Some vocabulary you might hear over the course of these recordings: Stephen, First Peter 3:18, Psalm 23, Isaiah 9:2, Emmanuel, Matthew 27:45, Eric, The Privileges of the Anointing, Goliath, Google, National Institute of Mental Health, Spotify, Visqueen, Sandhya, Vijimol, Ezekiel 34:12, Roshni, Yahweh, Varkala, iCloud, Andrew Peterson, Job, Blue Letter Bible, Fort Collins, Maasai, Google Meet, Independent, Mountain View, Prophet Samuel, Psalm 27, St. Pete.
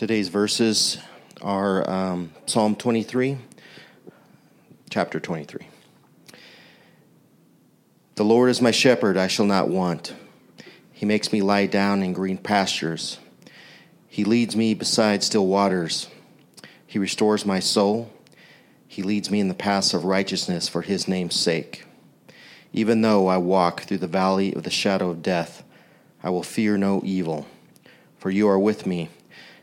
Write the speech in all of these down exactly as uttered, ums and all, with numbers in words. Today's verses are um, Psalm twenty-three, chapter twenty-three. The Lord is my shepherd, I shall not want. He makes me lie down in green pastures. He leads me beside still waters. He restores my soul. He leads me in the paths of righteousness for his name's sake. Even though I walk through the valley of the shadow of death, I will fear no evil, for you are with me.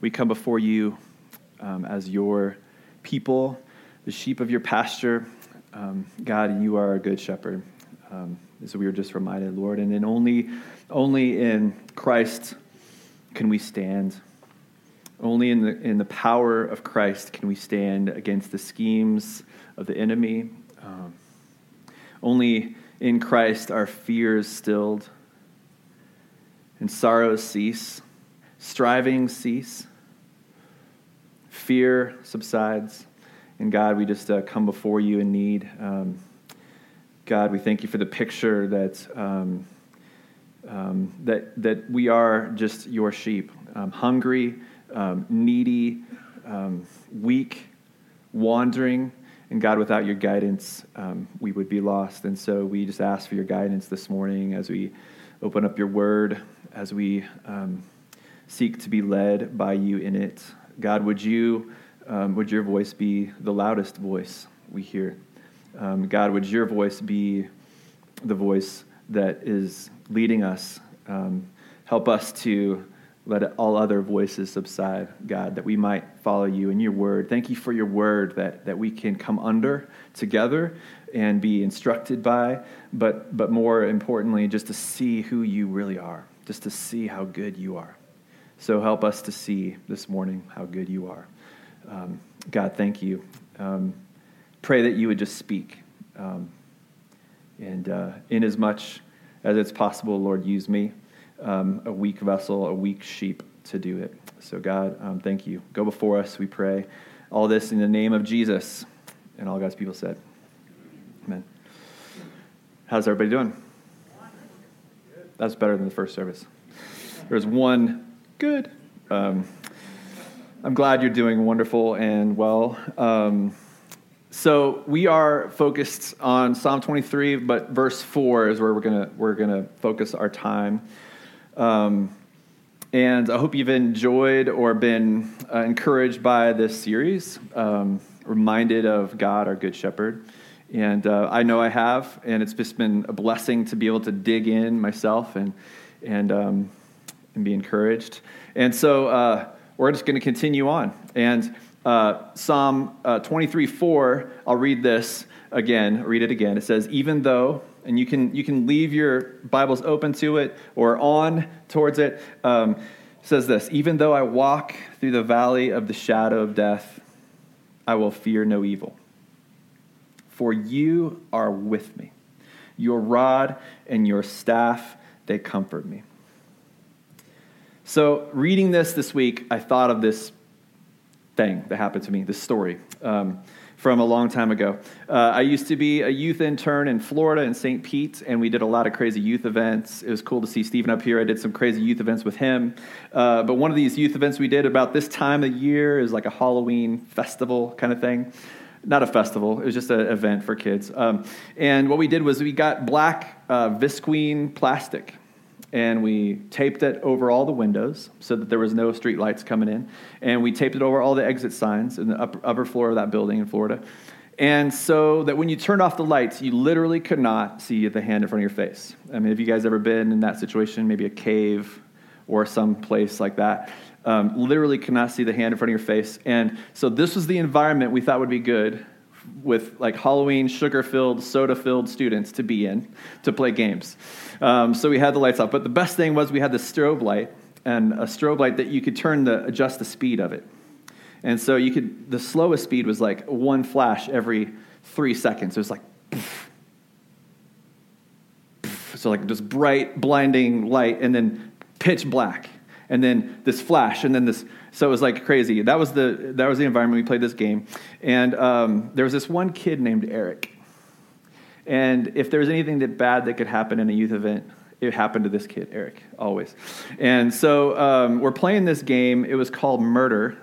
We come before you um, as your people, the sheep of your pasture. Um, God, you are a good shepherd. Um, so we were just reminded, Lord, and in only, only in Christ can we stand. Only in the in the power of Christ can we stand against the schemes of the enemy. Um, only in Christ are fears stilled and sorrows cease, striving cease. Fear subsides, and God, we just uh, come before you in need. Um, God, we thank you for the picture that um, um, that that we are just your sheep, um, hungry, um, needy, um, weak, wandering, and God, without your guidance, um, we would be lost. And so we just ask for your guidance this morning as we open up your word, as we um, seek to be led by you in it. God, would you, um, would your voice be the loudest voice we hear? Um, God, would your voice be the voice that is leading us? Um, help us to let all other voices subside, God, that we might follow you in your word. Thank you for your word that, that we can come under together and be instructed by, but but more importantly, just to see who you really are, just to see how good you are. So help us to see this morning how good you are. Um, God, thank you. Um, pray that you would just speak. Um, and uh, in as much as it's possible, Lord, use me, um, a weak vessel, a weak sheep, to do it. So God, um, thank you. Go before us, we pray. All this in the name of Jesus. And all God's people said, amen. How's everybody doing? That's better than the first service. There's one... Good. Um, I'm glad you're doing wonderful and well. Um, so we are focused on Psalm twenty-three, but verse four is where we're gonna we're gonna focus our time. Um, and I hope you've enjoyed or been uh, encouraged by this series. Um, reminded of God, our Good Shepherd, and uh, I know I have, and it's just been a blessing to be able to dig in myself and and. Um, and be encouraged. And so uh, we're just going to continue on. And uh, Psalm uh, twenty-three four, I'll read this again, read it again. It says, even though, and you can you can leave your Bibles open to it or on towards it. Um, it says this, even though I walk through the valley of the shadow of death, I will fear no evil. For you are with me. Your rod and your staff, they comfort me. So reading this this week, I thought of this thing that happened to me, this story um, from a long time ago. Uh, I used to be a youth intern in Florida in Saint Pete, and we did a lot of crazy youth events. It was cool to see Stephen up here. I did some crazy youth events with him. Uh, but one of these youth events we did about this time of year is like a Halloween festival kind of thing. Not a festival. It was just an event for kids. Um, and what we did was we got black uh, visqueen plastic. And we taped it over all the windows so that there was no street lights coming in. And we taped it over all the exit signs in the upper, upper floor of that building in Florida. And so that when you turned off the lights, you literally could not see the hand in front of your face. I mean, have you guys ever been in that situation, maybe a cave or some place like that? um, literally cannot see the hand in front of your face. And so this was the environment we thought would be good with like Halloween sugar-filled, soda-filled students to be in, to play games. Um, so we had the lights off. But the best thing was we had this strobe light, and a strobe light that you could turn the adjust the speed of it. And so you could, the slowest speed was like one flash every three seconds. It was like, poof, poof. So like just bright, blinding light, and then pitch black, and then this flash, and then this. So it was like crazy. That was the that was the environment we played this game. And um, there was this one kid named Eric. And if there was anything that bad that could happen in a youth event, it happened to this kid, Eric, always. And so um, we're playing this game. It was called Murder.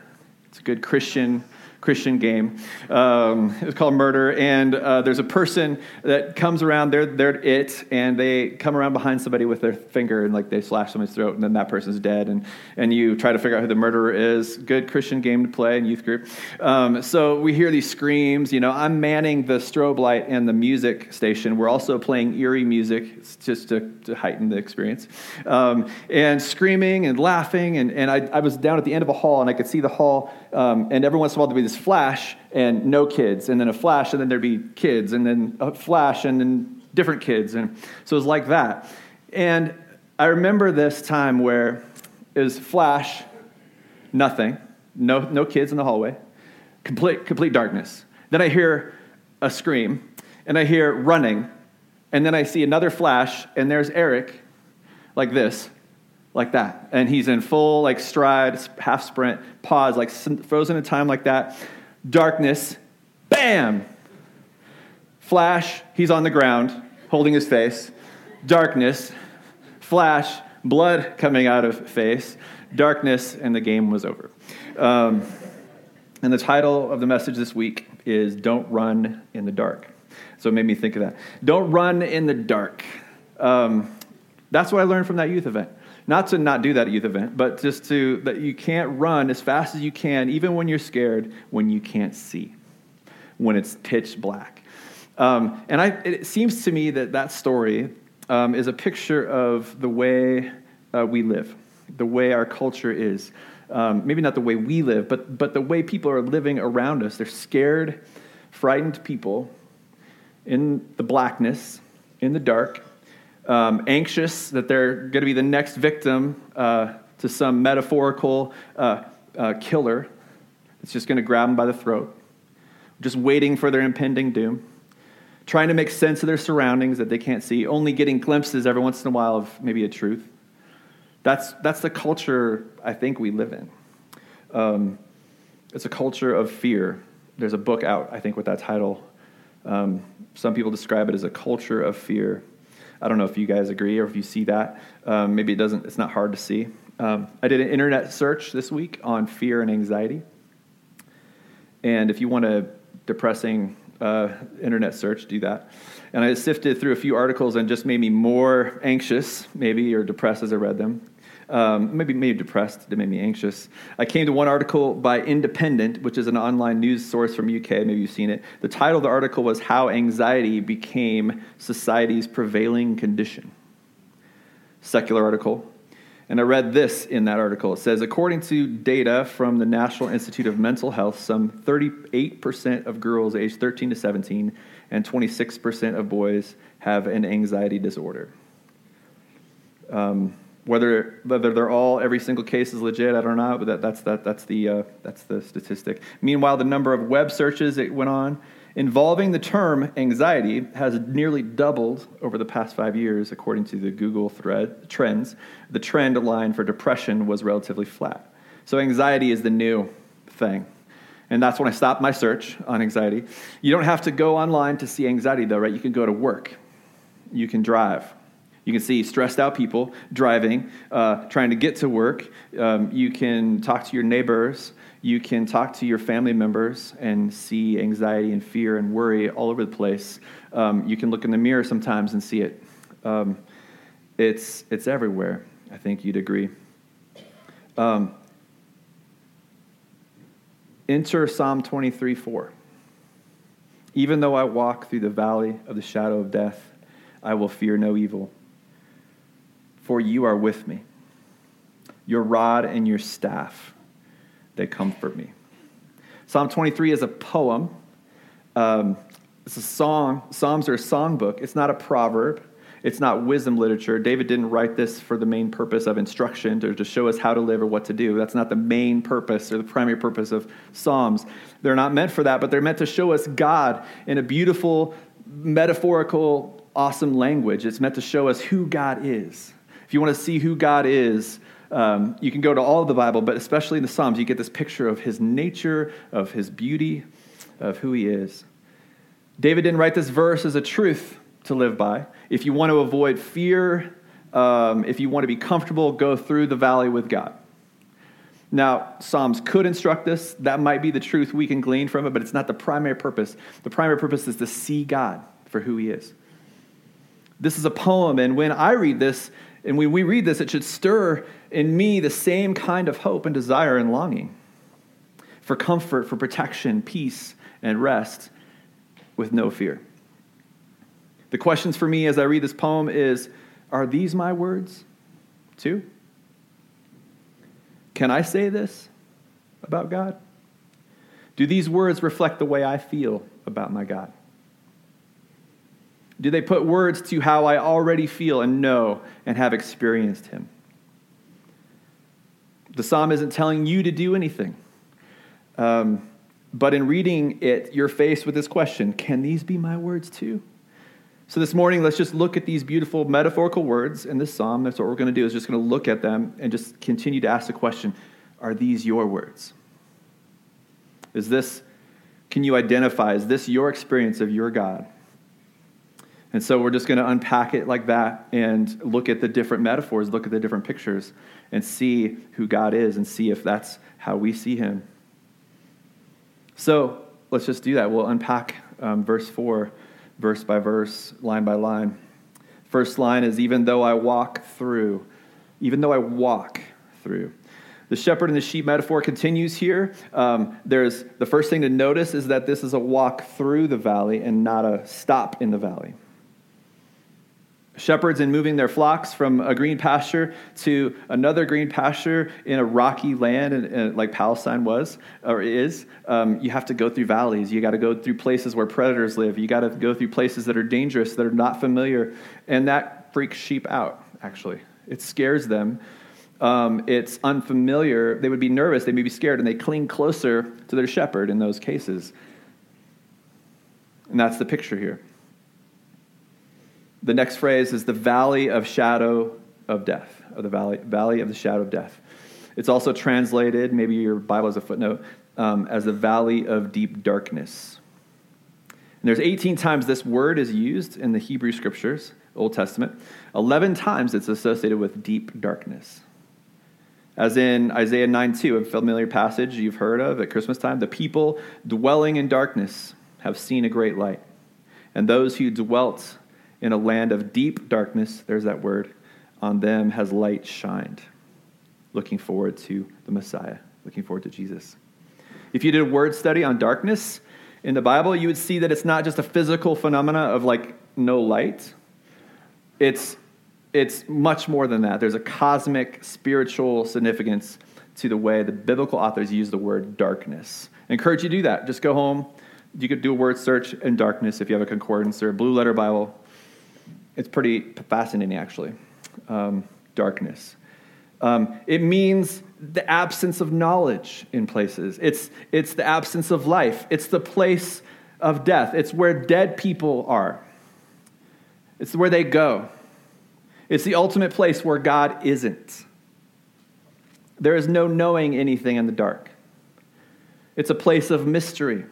It's a good Christian Christian game. Um, it's called Murder, and uh, there's a person that comes around. They're they're it, and they come around behind somebody with their finger, and like they slash somebody's throat, and then that person's dead. And and you try to figure out who the murderer is. Good Christian game to play in youth group. Um, so we hear these screams. You know, I'm manning the strobe light and the music station. We're also playing eerie music it's just to, to heighten the experience. Um, and screaming and laughing, and and I I was down at the end of a hall, and I could see the hall. Um, and every once in a while there'd be this flash and no kids, and then a flash, and then there'd be kids, and then a flash, and then different kids. And so it was like that. And I remember this time where it was flash, nothing, no no kids in the hallway, complete complete darkness. Then I hear a scream, and I hear running, and then I see another flash, and there's Eric, like this. Like that. And he's in full, like, stride, half sprint, pause, like, frozen in time like that. Darkness. Bam! Flash. He's on the ground, holding his face. Darkness. Flash. Blood coming out of face. Darkness. And the game was over. Um, and the title of the message this week is Don't Run in the Dark. So it made me think of that. Don't run in the dark. Um, that's what I learned from that youth event. Not to not do that at youth event, but just to, that you can't run as fast as you can, even when you're scared, when you can't see, when it's pitch black. Um, and I, it seems to me that that story um, is a picture of the way uh, we live, the way our culture is. Um, maybe not the way we live, but but the way people are living around us. They're scared, frightened people in the blackness, in the dark, Um, anxious that they're going to be the next victim uh, to some metaphorical uh, uh, killer that's just going to grab them by the throat, just waiting for their impending doom, trying to make sense of their surroundings that they can't see, only getting glimpses every once in a while of maybe a truth. That's that's the culture I think we live in. Um, it's a culture of fear. There's a book out, I think, with that title. Um, some people describe it as a culture of fear. I don't know if you guys agree or if you see that. Um, maybe it doesn't. It's not hard to see. Um, I did an internet search this week on fear and anxiety. And if you want a depressing uh, internet search, do that. And I sifted through a few articles and just made me more anxious, maybe, or depressed as I read them. Um, maybe maybe depressed. It made me anxious. I came to one article by Independent, which is an online news source from U K. Maybe you've seen it. The title of the article was How Anxiety Became Society's Prevailing Condition. Secular article. And I read this in that article. It says, according to data from the National Institute of Mental Health, some thirty-eight percent of girls aged thirteen to seventeen and twenty-six percent of boys have an anxiety disorder. Um... Whether whether they're all every single case is legit, I don't know, but that, that's that that's the uh, that's the statistic. Meanwhile, the number of web searches it went on involving the term anxiety has nearly doubled over the past five years, according to the Google thread, trends. The trend line for depression was relatively flat. So anxiety is the new thing, and that's when I stopped my search on anxiety. You don't have to go online to see anxiety, though, right? You can go to work, you can drive. You can see stressed out people driving, uh, trying to get to work. Um, you can talk to your neighbors. You can talk to your family members and see anxiety and fear and worry all over the place. Um, you can look in the mirror sometimes and see it. Um, it's it's everywhere. I think you'd agree. Um, enter Psalm twenty-three four. Even though I walk through the valley of the shadow of death, I will fear no evil. For you are with me. Your rod and your staff, they comfort me. Psalm twenty-three is a poem. Um, it's a song. Psalms are a songbook. It's not a proverb. It's not wisdom literature. David didn't write this for the main purpose of instruction or to show us how to live or what to do. That's not the main purpose or the primary purpose of Psalms. They're not meant for that, but they're meant to show us God in a beautiful, metaphorical, awesome language. It's meant to show us who God is. If you want to see who God is, um, you can go to all of the Bible, but especially in the Psalms, you get this picture of his nature, of his beauty, of who he is. David didn't write this verse as a truth to live by. If you want to avoid fear, um, if you want to be comfortable, go through the valley with God. Now, Psalms could instruct us. That might be the truth we can glean from it, but it's not the primary purpose. The primary purpose is to see God for who he is. This is a poem, and when I read this, and when we read this, it should stir in me the same kind of hope and desire and longing for comfort, for protection, peace, and rest with no fear. The questions for me as I read this poem is, are these my words too? Can I say this about God? Do these words reflect the way I feel about my God? Do they put words to how I already feel and know and have experienced him? The psalm isn't telling you to do anything. Um, but in reading it, you're faced with this question, can these be my words too? So this morning, let's just look at these beautiful metaphorical words in this psalm. That's what we're going to do, is just going to look at them and just continue to ask the question, are these your words? Is this, can you identify, is this your experience of your God? And so we're just going to unpack it like that and look at the different metaphors, look at the different pictures, and see who God is and see if that's how we see him. So let's just do that. We'll unpack um, verse four. Verse by verse, line by line. First line is, even though I walk through, even though I walk through. The shepherd and the sheep metaphor continues here. Um, there's the first thing to notice is that this is a walk through the valley and not a stop in the valley. Shepherds, in moving their flocks from a green pasture to another green pasture in a rocky land, and, and like Palestine was or is, um, you have to go through valleys. You got to go through places where predators live. You got to go through places that are dangerous, that are not familiar, and that freaks sheep out, actually. It scares them. Um, it's unfamiliar. They would be nervous. They may be scared, and they cling closer to their shepherd in those cases. And that's the picture here. The next phrase is the valley of shadow of death, or the valley valley of the shadow of death. It's also translated, maybe your Bible has a footnote, um, as the valley of deep darkness. And there's eighteen times this word is used in the Hebrew Scriptures, Old Testament. eleven times it's associated with deep darkness. As in Isaiah nine two, a familiar passage you've heard of at Christmas time, the people dwelling in darkness have seen a great light, and those who dwelt in a land of deep darkness, there's that word, on them has light shined. Looking forward to the Messiah, looking forward to Jesus. If you did a word study on darkness in the Bible, you would see that it's not just a physical phenomena of like no light. It's, it's much more than that. There's a cosmic, spiritual significance to the way the biblical authors use the word darkness. I encourage you to do that. Just go home. You could do a word search in darkness if you have a concordance or a Blue Letter Bible. It's pretty fascinating, actually. Um, darkness. Um, it means the absence of knowledge in places. It's it's the absence of life. It's the place of death. It's where dead people are. It's where they go. It's the ultimate place where God isn't. There is no knowing anything in the dark. It's a place of mystery.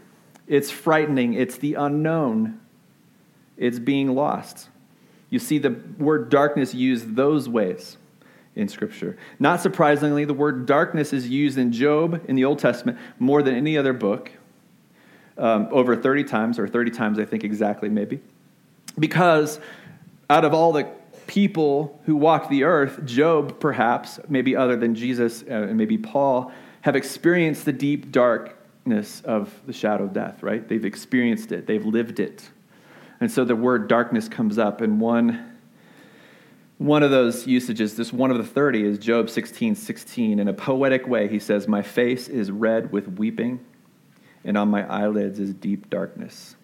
It's frightening. It's the unknown. It's being lost. You see the word darkness used those ways in Scripture. Not surprisingly, the word darkness is used in Job in the Old Testament more than any other book, um, over thirty times, or thirty times, I think exactly, maybe. Because out of all the people who walked the earth, Job, perhaps, maybe other than Jesus uh, and maybe Paul, have experienced the deep darkness of the shadow of death, right? They've experienced it. They've lived it. And so the word darkness comes up, and one One of those usages, this one of the thirty, is Job sixteen sixteen. In a poetic way, he says, "My face is red with weeping, and on my eyelids is deep darkness."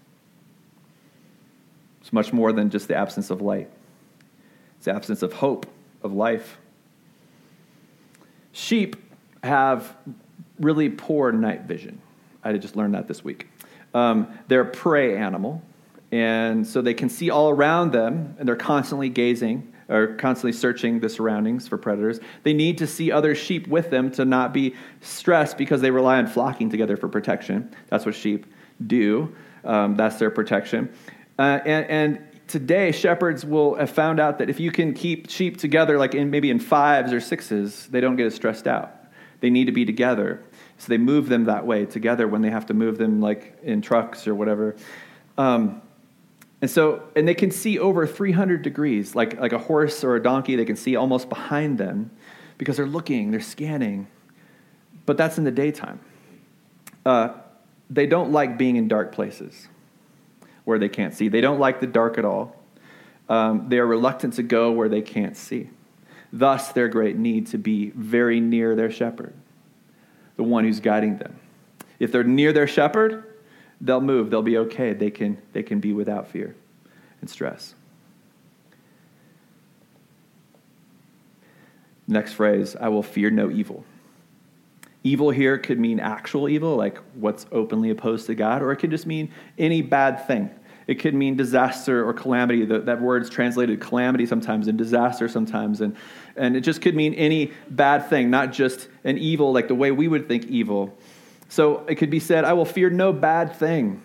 It's much more than just the absence of light. It's the absence of hope, of life. Sheep have really poor night vision. I just learned that this week. Um, they're a prey animal, and so they can see all around them, and they're constantly gazing or constantly searching the surroundings for predators. They need to see other sheep with them to not be stressed because they rely on flocking together for protection. That's what sheep do. Um, that's their protection. Uh, and, and today, shepherds will have found out that if you can keep sheep together, like in, maybe in fives or sixes, they don't get as stressed out. They need to be together. So they move them that way together when they have to move them like in trucks or whatever. Um, and so, and they can see over three hundred degrees, like, like a horse or a donkey, they can see almost behind them because they're looking, they're scanning. But that's in the daytime. Uh, they don't like being in dark places where they can't see. They don't like the dark at all. Um, they are reluctant to go where they can't see. Thus, their great need to be very near their shepherd, the one who's guiding them. If they're near their shepherd, they'll move. They'll be okay. They can, they can be without fear and stress. Next phrase, I will fear no evil. Evil here could mean actual evil, like what's openly opposed to God, or it could just mean any bad thing. It could mean disaster or calamity. The, that word's translated calamity sometimes and disaster sometimes. And, and it just could mean any bad thing, not just an evil, like the way we would think evil. So it could be said, I will fear no bad thing,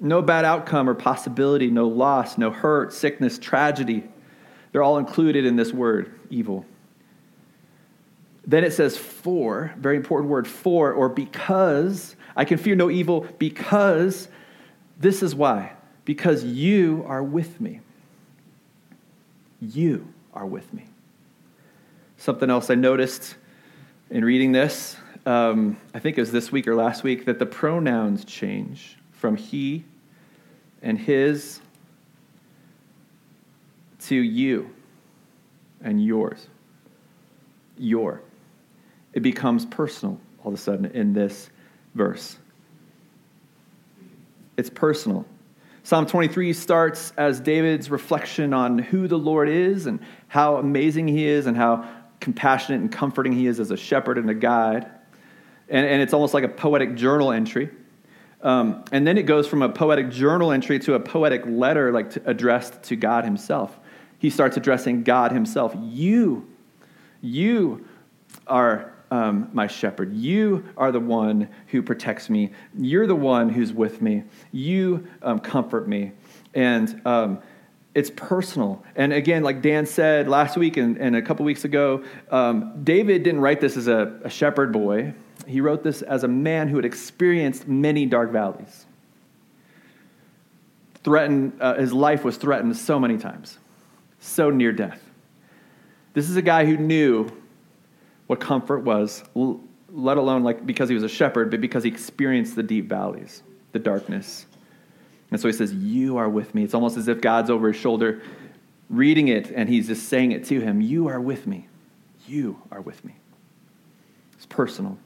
no bad outcome or possibility, no loss, no hurt, sickness, tragedy. They're all included in this word, evil. Then it says for, very important word, for or because. I can fear no evil because this is why. Because you are with me. You are with me. Something else I noticed in reading this, um, I think it was this week or last week, that the pronouns change from he and his to you and yours. Your. It becomes personal all of a sudden in this verse. It's personal. Psalm twenty-three starts as David's reflection on who the Lord is and how amazing he is and how compassionate and comforting he is as a shepherd and a guide. And, and it's almost like a poetic journal entry. Um, and then it goes from a poetic journal entry to a poetic letter like to, addressed to God himself. He starts addressing God himself. You, you are um, my shepherd. You are the one who protects me. You're the one who's with me. You um, comfort me. And um, it's personal. And again, like Dan said last week and, and a couple weeks ago, um, David didn't write this as a, a shepherd boy. He wrote this as a man who had experienced many dark valleys. Threatened, uh, his life was threatened so many times, so near death. This is a guy who knew what comfort was, let alone like because he was a shepherd, but because he experienced the deep valleys, the darkness. And so he says, you are with me. It's almost as if God's over his shoulder reading it, and he's just saying it to him. You are with me. You are with me. It's personal.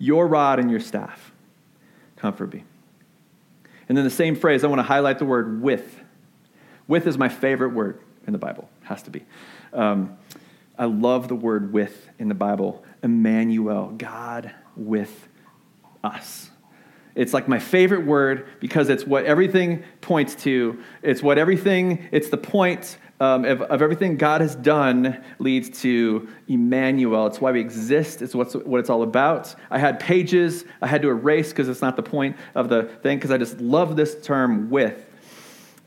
Your rod and your staff comfort me. And then the same phrase, I want to highlight the word with. With is my favorite word in the Bible. It has to be. Um, I love the word with in the Bible, Emmanuel, God with us. It's like my favorite word because it's what everything points to. It's what everything, it's the point um, of, of everything God has done leads to Emmanuel. It's why we exist. It's what's, what it's all about. I had pages I had to erase because it's not the point of the thing because I just love this term with.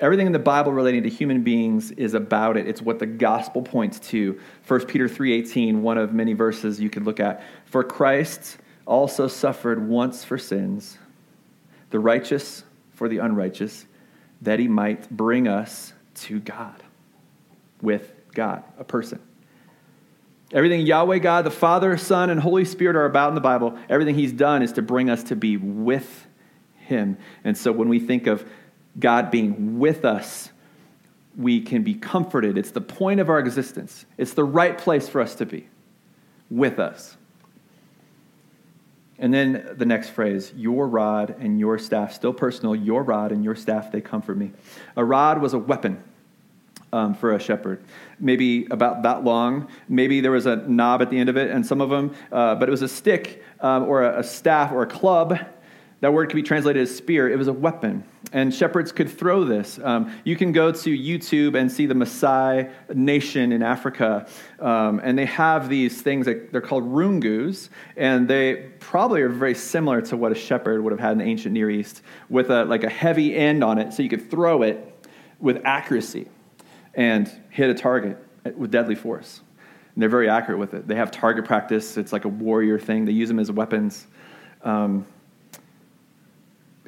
Everything in the Bible relating to human beings is about it. It's what the gospel points to. First Peter three eighteen, one of many verses you could look at. For Christ also suffered once for sins, the righteous for the unrighteous, that he might bring us to God, with God, a person. Everything Yahweh God, the Father, Son, and Holy Spirit are about in the Bible, everything he's done is to bring us to be with him. And so when we think of God being with us, we can be comforted. It's the point of our existence. It's the right place for us to be, with us. And then the next phrase, your rod and your staff, still personal, your rod and your staff, they comfort me. A rod was a weapon um, for a shepherd, maybe about that long. Maybe there was a knob at the end of it, and some of them, uh, but it was a stick um, or a, a staff or a club. That word could be translated as spear. It was a weapon, and shepherds could throw this. Um, you can go to YouTube and see the Maasai nation in Africa, um, and they have these things that they're called rungus, and they probably are very similar to what a shepherd would have had in the ancient Near East, with a like a heavy end on it, so you could throw it with accuracy and hit a target with deadly force. And they're very accurate with it. They have target practice. It's like a warrior thing. They use them as weapons. Um,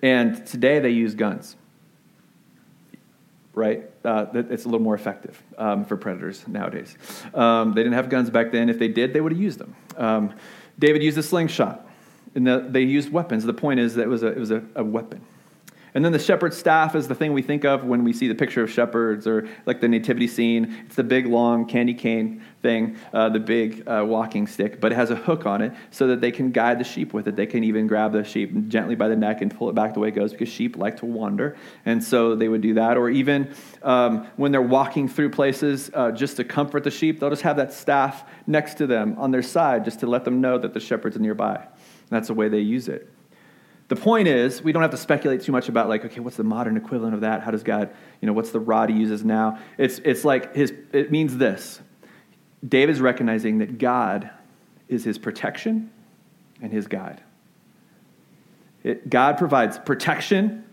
And today they use guns, right? Uh, it's a little more effective um, for predators nowadays. Um, they didn't have guns back then. If they did, they would have used them. Um, David used a slingshot, and the, they used weapons. The point is that it was, a, it was a, a weapon. And then the shepherd's staff is the thing we think of when we see the picture of shepherds or like the nativity scene. It's the big, long candy cane thing, uh, the big uh, walking stick, but it has a hook on it so that they can guide the sheep with it. They can even grab the sheep gently by the neck and pull it back the way it goes, because sheep like to wander, and so they would do that. Or even um, when they're walking through places, uh, just to comfort the sheep, they'll just have that staff next to them on their side just to let them know that the shepherds are nearby. And that's the way they use it. The point is, we don't have to speculate too much about like, okay, what's the modern equivalent of that? How does God, you know, what's the rod he uses now? It's it's like his, it means this. David's recognizing that God is his protection and his guide. It, God provides protection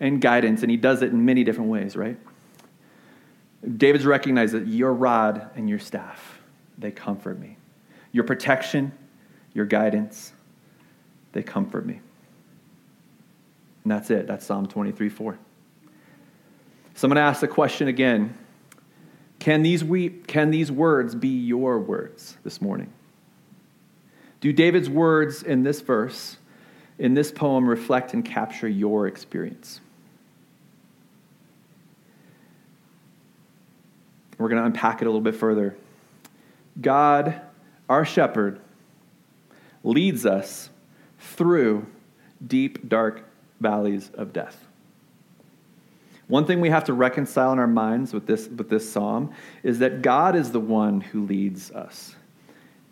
and guidance, and he does it in many different ways, right? David's recognized that your rod and your staff, they comfort me. Your protection, your guidance, they comfort me. And that's it. That's Psalm twenty-three four. So I'm going to ask the question again. Can these, we, can these words be your words this morning? Do David's words in this verse, in this poem, reflect and capture your experience? We're going to unpack it a little bit further. God, our shepherd, leads us through deep, dark valleys of death. One thing we have to reconcile in our minds with this, with this psalm is that God is the one who leads us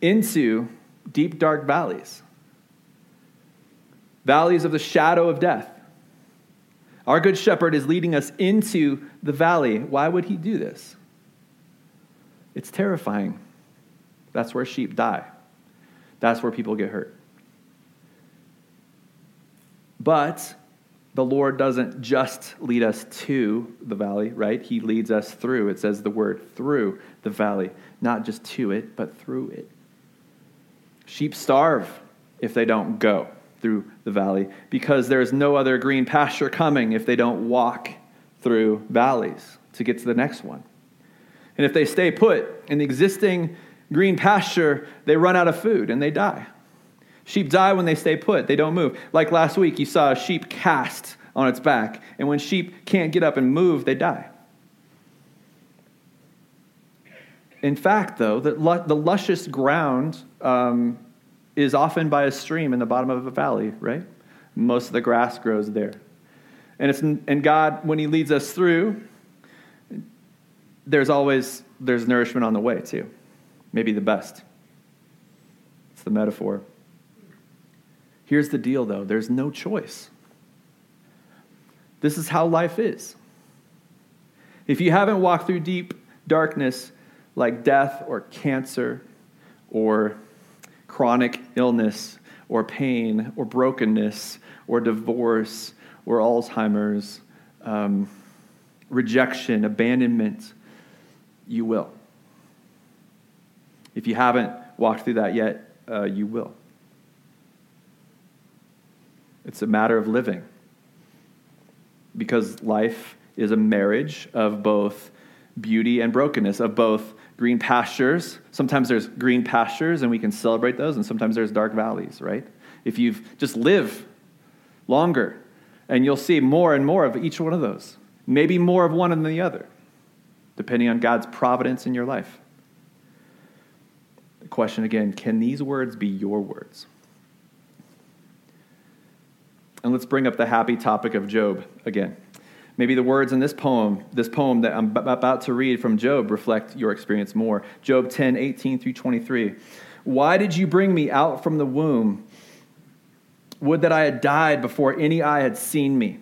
into deep, dark valleys, valleys of the shadow of death. Our good shepherd is leading us into the valley. Why would he do this? It's terrifying. That's where sheep die. That's where people get hurt. But the Lord doesn't just lead us to the valley, right? He leads us through. It says the word through the valley, not just to it, but through it. Sheep starve if they don't go through the valley, because there is no other green pasture coming if they don't walk through valleys to get to the next one. And if they stay put in the existing green pasture, they run out of food and they die. Sheep die when they stay put. They don't move. Like last week, you saw a sheep cast on its back. And when sheep can't get up and move, they die. In fact, though, the, the luscious ground um, is often by a stream in the bottom of a valley, right? Most of the grass grows there. And, it's, and God, when he leads us through, there's always there's nourishment on the way, too. Maybe the best. It's the metaphor. Here's the deal, though. There's no choice. This is how life is. If you haven't walked through deep darkness like death or cancer or chronic illness or pain or brokenness or divorce or Alzheimer's, um, rejection, abandonment, you will. If you haven't walked through that yet, uh, you will. It's a matter of living, because life is a marriage of both beauty and brokenness, of both green pastures. Sometimes there's green pastures, and we can celebrate those, and sometimes there's dark valleys, right? If you've just live longer, and you'll see more and more of each one of those, maybe more of one than the other. depending on God's providence in your life. The question again, can these words be your words? And let's bring up the happy topic of Job again. Maybe the words in this poem, this poem that I'm b- about to read from Job reflect your experience more. Job ten, eighteen through twenty-three. Why did you bring me out from the womb? Would that I had died before any eye had seen me,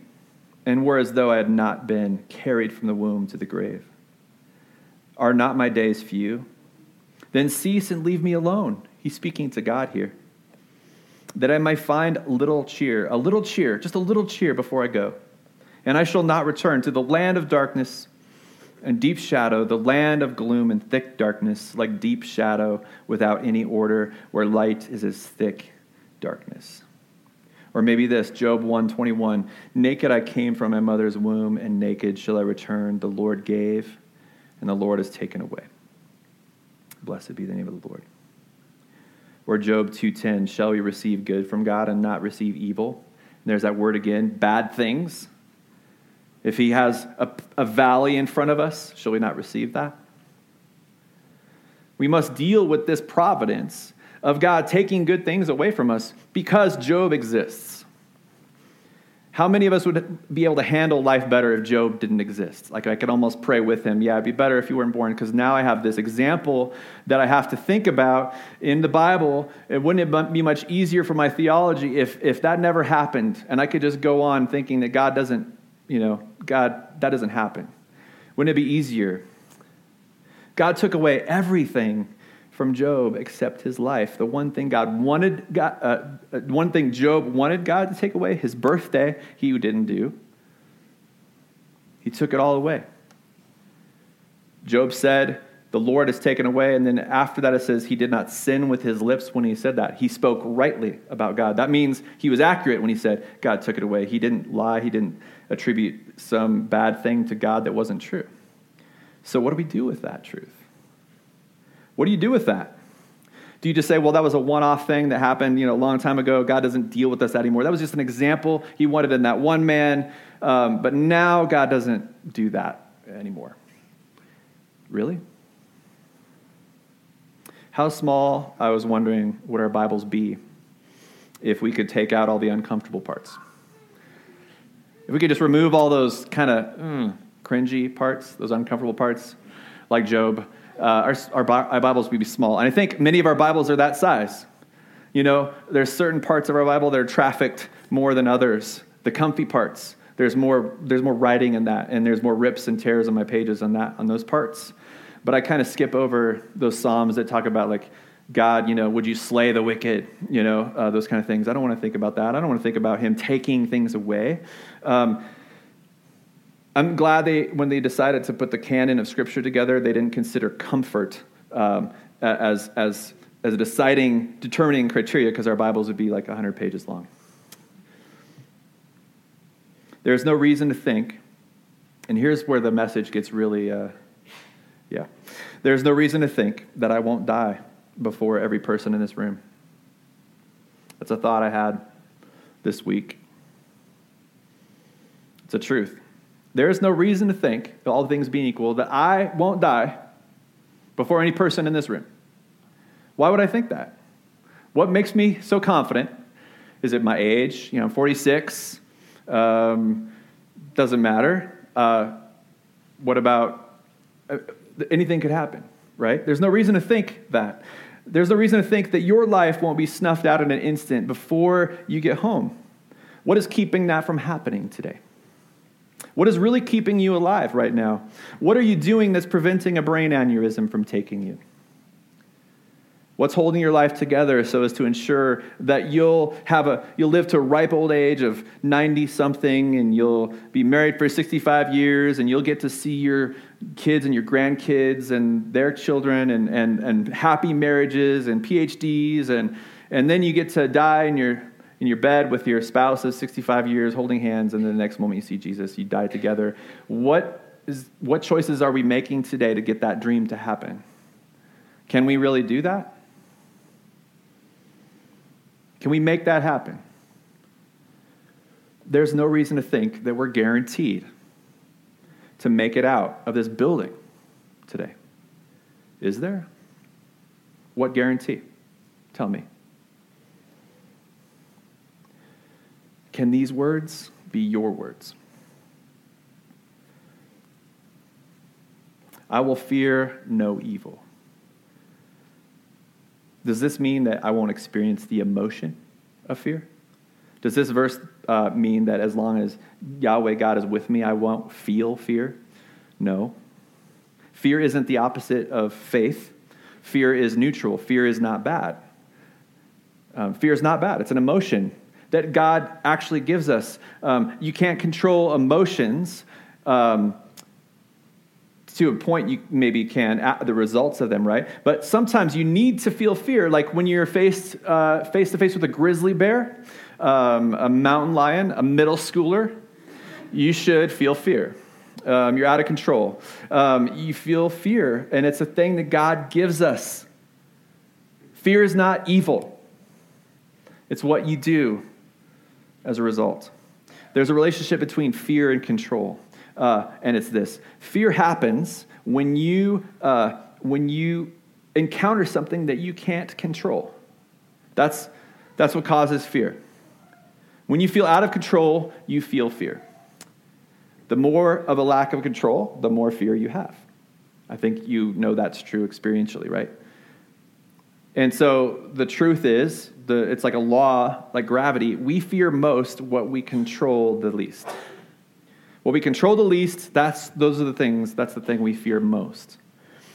and were as though I had not been carried from the womb to the grave. Are not my days few? Then cease and leave me alone. He's speaking to God here. That I may find little cheer, a little cheer, just a little cheer before I go. And I shall not return to the land of darkness and deep shadow, the land of gloom and thick darkness, like deep shadow without any order, where light is as thick darkness. Or maybe this, Job one twenty-one, naked I came from my mother's womb, and naked shall I return. The Lord gave, and the Lord has taken away. Blessed be the name of the Lord. Or Job two ten, shall we receive good from God and not receive evil? And there's that word again, bad things. If he has a, a valley in front of us, shall we not receive that? We must deal with this providence of God taking good things away from us because Job exists. How many of us would be able to handle life better if Job didn't exist? Like I could almost pray with him, yeah, it'd be better if you weren't born because now I have this example that I have to think about in the Bible. It wouldn't it be much easier for my theology if, if that never happened and I could just go on thinking that God doesn't, you know, God, that doesn't happen. Wouldn't it be easier? God took away everything from Job except his life. The one thing God wanted, God, uh, one thing Job wanted God to take away, his birthday, he didn't do. He took it all away. Job said, the Lord has taken away. And then after that, it says he did not sin with his lips when he said that. He spoke rightly about God. That means he was accurate when he said God took it away. He didn't lie. He didn't attribute some bad thing to God that wasn't true. So what do we do with that truth? What do you do with that? Do you just say, well, that was a one-off thing that happened, you know, a long time ago. God doesn't deal with us anymore. That was just an example he wanted in that one man. Um, but now God doesn't do that anymore. Really? How small, I was wondering, would our Bibles be if we could take out all the uncomfortable parts? If we could just remove all those kind of mm, cringy parts, those uncomfortable parts, like Job. Uh, our, our, our Bibles would be small. And I think many of our Bibles are that size. You know, there's certain parts of our Bible that are trafficked more than others. The comfy parts, there's more there's more writing in that, and there's more rips and tears on my pages on that on those parts. But I kind of skip over those Psalms that talk about, like, God, you know, would you slay the wicked? You know, uh, those kind of things. I don't want to think about that. I don't want to think about him taking things away. Um I'm glad they, when they decided to put the canon of Scripture together, they didn't consider comfort um, as as as a deciding, determining criteria, because our Bibles would be like one hundred pages long. There's no reason to think, and here's where the message gets really, uh, yeah. There's no reason to think that I won't die before every person in this room. That's a thought I had this week. It's a truth. There is no reason to think, all things being equal, that I won't die before any person in this room. Why would I think that? What makes me so confident? Is it my age? You know, I'm forty-six. Um, doesn't matter. Uh, what about uh, anything could happen, right? There's no reason to think that. There's no reason to think that your life won't be snuffed out in an instant before you get home. What is keeping that from happening today? What is really keeping you alive right now? What are you doing that's preventing a brain aneurysm from taking you? What's holding your life together so as to ensure that you'll have a you'll live to a ripe old age of ninety something, and you'll be married for sixty-five years, and you'll get to see your kids and your grandkids and their children and and, and happy marriages and P H Ds, and and then you get to die in your in your bed with your spouse of sixty-five years, holding hands, and then the next moment you see Jesus, you die together. What is what choices are we making today to get that dream to happen? Can we really do that? Can we make that happen? There's no reason to think that we're guaranteed to make it out of this building today? Is there? What guarantee? Tell me. Can these words be your words? I will fear no evil. Does this mean that I won't experience the emotion of fear? Does this verse uh, mean that as long as Yahweh God is with me, I won't feel fear? No. Fear isn't the opposite of faith. Fear is neutral. Fear is not bad. Um, fear is not bad. It's an emotion that God actually gives us. Um, you can't control emotions. Um, To a point, you maybe can, at the results of them, right? But sometimes you need to feel fear, like when you're faced uh, face-to-face with a grizzly bear, um, a mountain lion, a middle schooler, you should feel fear. Um, you're out of control. Um, you feel fear, and it's a thing that God gives us. Fear is not evil. It's what you do as a result. There's a relationship between fear and control. Uh, and it's this. Fear happens when you uh, when you encounter something that you can't control. That's, that's what causes fear. When you feel out of control, you feel fear. The more of a lack of control, the more fear you have. I think you know that's true experientially, right? And so the truth is, the, it's like a law, like gravity. We fear most what we control the least. What we control the least, that's those are the things, that's the thing we fear most.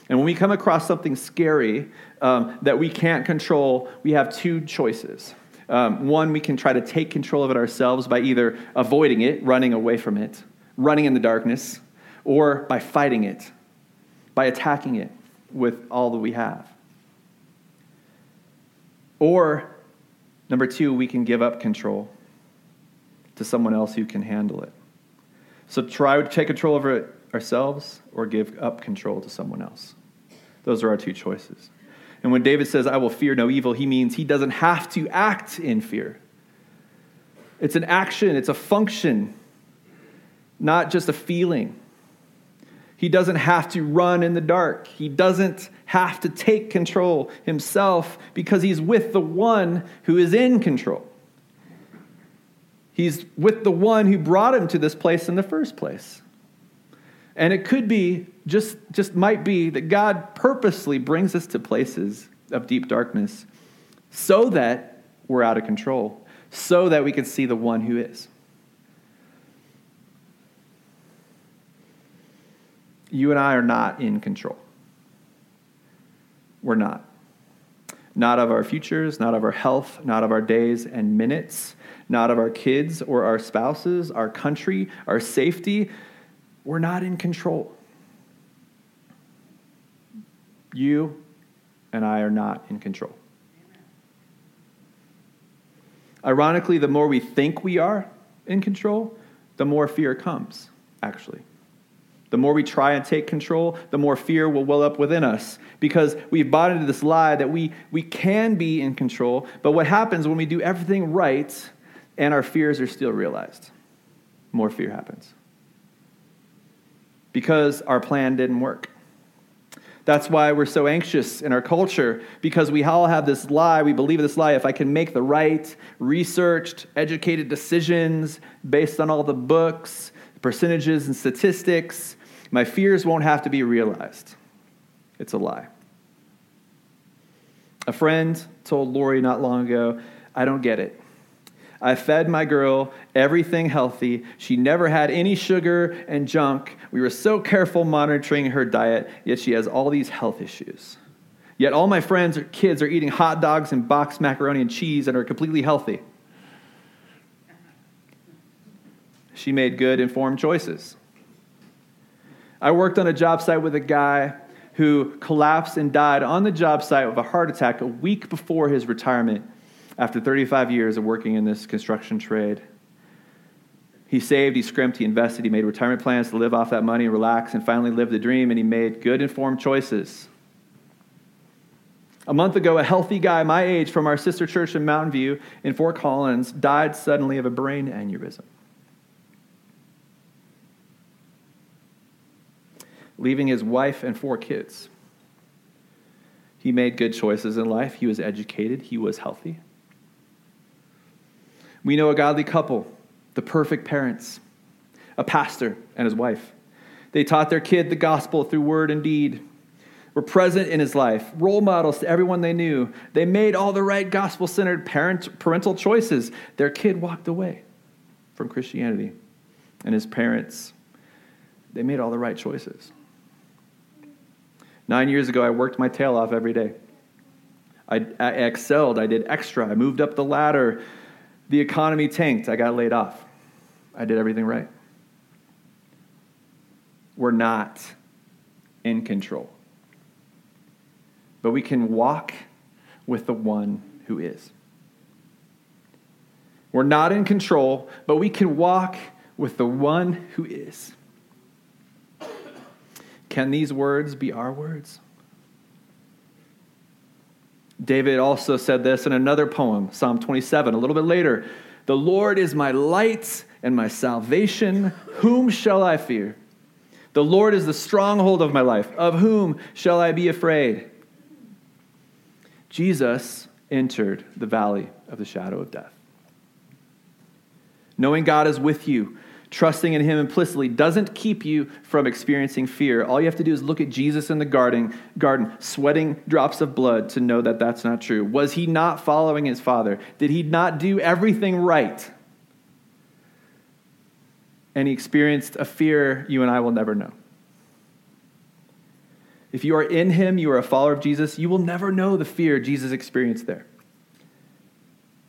And when we come across something scary um, that we can't control, we have two choices. Um, one, we can try to take control of it ourselves by either avoiding it, running away from it, running in the darkness, or by fighting it, by attacking it with all that we have. Or, number two, we can give up control to someone else who can handle it. So try to take control over it ourselves or give up control to someone else. Those are our two choices. And when David says, I will fear no evil, he means he doesn't have to act in fear. It's an action. It's a function, not just a feeling. He doesn't have to run in the dark. He doesn't have to take control himself because he's with the one who is in control. He's with the one who brought him to this place in the first place. And it could be, just, just might be, that God purposely brings us to places of deep darkness so that we're out of control, so that we can see the one who is. You and I are not in control. We're not. Not of our futures, not of our health, not of our days and minutes, not of our kids or our spouses, our country, our safety. We're not in control. You and I are not in control. Ironically, the more we think we are in control, the more fear comes, actually. The more we try and take control, the more fear will well up within us because we've bought into this lie that we, we can be in control, but what happens when we do everything right and our fears are still realized? More fear happens because our plan didn't work. That's why we're so anxious in our culture, because we all have this lie, we believe this lie, if I can make the right, researched, educated decisions based on all the books, percentages and statistics, my fears won't have to be realized. It's a lie. A friend told Lori not long ago, I don't get it. I fed my girl everything healthy. She never had any sugar and junk. We were so careful monitoring her diet, yet she has all these health issues. Yet all my friends or kids are eating hot dogs and boxed macaroni and cheese and are completely healthy. She made good, informed choices. I worked on a job site with a guy who collapsed and died on the job site of a heart attack a week before his retirement after thirty-five years of working in this construction trade. He saved, he scrimped, he invested, he made retirement plans to live off that money, relax, and finally live the dream, and he made good, informed choices. A month ago, a healthy guy my age from our sister church in Mountain View in Fort Collins died suddenly of a brain aneurysm. leaving his wife and four kids. He made good choices in life. He was educated. He was healthy. We know a godly couple, the perfect parents, a pastor and his wife. They taught their kid the gospel through word and deed, were present in his life, role models to everyone they knew. They made all the right gospel-centered parent, parental choices. Their kid walked away from Christianity, and his parents, they made all the right choices. Nine years ago, I worked my tail off every day. I, I excelled. I did extra. I moved up the ladder. The economy tanked. I got laid off. I did everything right. We're not in control. But we can walk with the one who is. We're not in control, but we can walk with the one who is. Can these words be our words? David also said this in another poem, Psalm twenty-seven, a little bit later. The Lord is my light and my salvation. Whom shall I fear? The Lord is the stronghold of my life. Of whom shall I be afraid? Jesus entered the valley of the shadow of death. Knowing God is with you, trusting in him implicitly, doesn't keep you from experiencing fear. All you have to do is look at Jesus in the garden, garden, sweating drops of blood to know that that's not true. Was he not following his father? Did he not do everything right? And he experienced a fear you and I will never know. If you are in him, you are a follower of Jesus, you will never know the fear Jesus experienced there.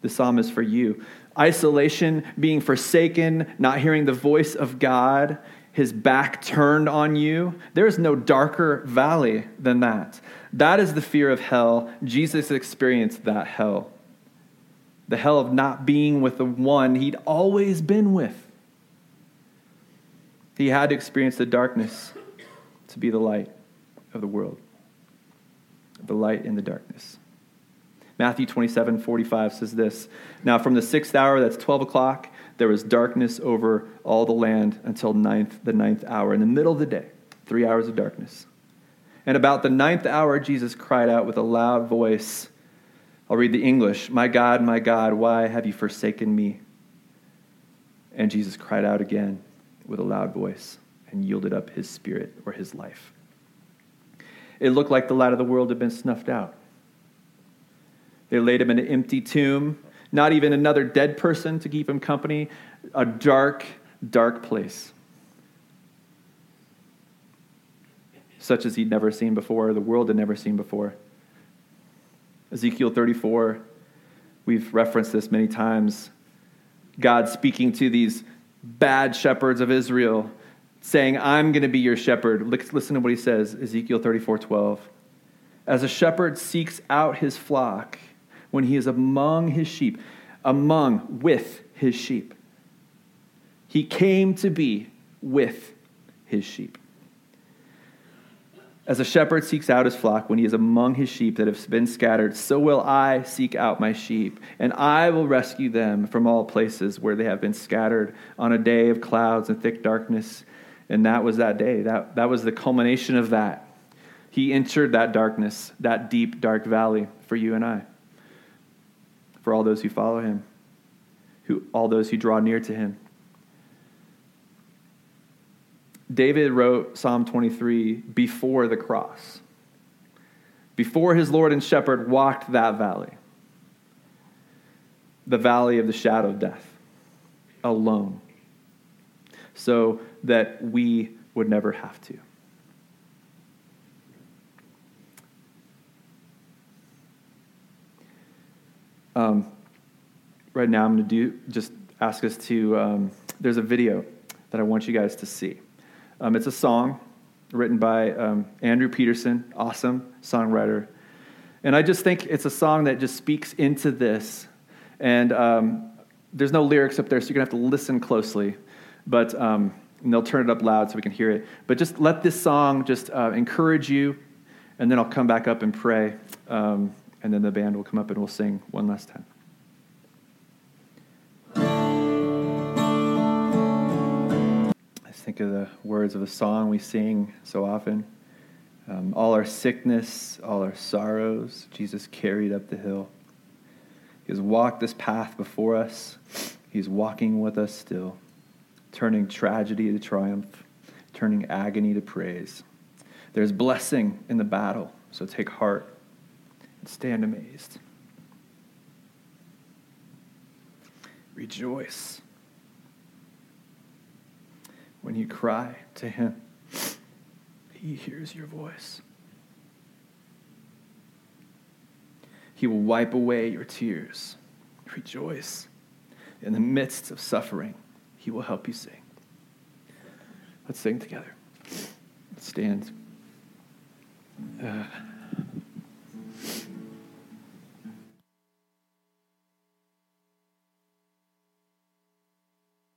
The psalm is for you. Isolation, being forsaken, not hearing the voice of God, his back turned on you. There is no darker valley than that. That is the fear of hell. Jesus experienced that hell. The hell of not being with the one he'd always been with. He had to experience the darkness to be the light of the world. The light in the darkness. Matthew twenty-seven forty-five says this, Now from the sixth hour, that's twelve o'clock, there was darkness over all the land until ninth, the ninth hour. In the middle of the day, three hours of darkness. And about the ninth hour, Jesus cried out with a loud voice. I'll read the English. My God, my God, why have you forsaken me? And Jesus cried out again with a loud voice and yielded up his spirit or his life. It looked like the light of the world had been snuffed out. They laid him in an empty tomb, not even another dead person to keep him company, a dark, dark place. Such as he'd never seen before, the world had never seen before. Ezekiel thirty-four, we've referenced this many times. God speaking to these bad shepherds of Israel, saying, I'm going to be your shepherd. Listen to what he says, Ezekiel thirty-four twelve. As a shepherd seeks out his flock, when he is among his sheep, among, with his sheep. He came to be with his sheep. As a shepherd seeks out his flock when he is among his sheep that have been scattered, so will I seek out my sheep, and I will rescue them from all places where they have been scattered on a day of clouds and thick darkness. And that was that day. That, that was the culmination of that. He entered that darkness, that deep, dark valley for you and I. For all those who follow him, who all those who draw near to him. David wrote Psalm twenty-three before the cross, before his Lord and Shepherd walked that valley, the valley of the shadow of death, alone, so that we would never have to. Um, right now I'm going to do just ask us to, um, there's a video that I want you guys to see. Um, it's a song written by um, Andrew Peterson, awesome songwriter. And I just think it's a song that just speaks into this. And um, there's no lyrics up there, so you're going to have to listen closely. But um, and they'll turn it up loud so we can hear it. But just let this song just uh, encourage you, and then I'll come back up and pray. Um And then the band will come up and we'll sing one last time. Just think of the words of the song we sing so often. Um, all our sickness, all our sorrows, Jesus carried up the hill. He has walked this path before us. He's walking with us still, turning tragedy to triumph, turning agony to praise. There's blessing in the battle, so take heart and stand amazed. Rejoice when you cry to him. He hears your voice. He will wipe away your tears. Rejoice. In the midst of suffering, he will help you sing. Let's sing together. Let's stand. Uh.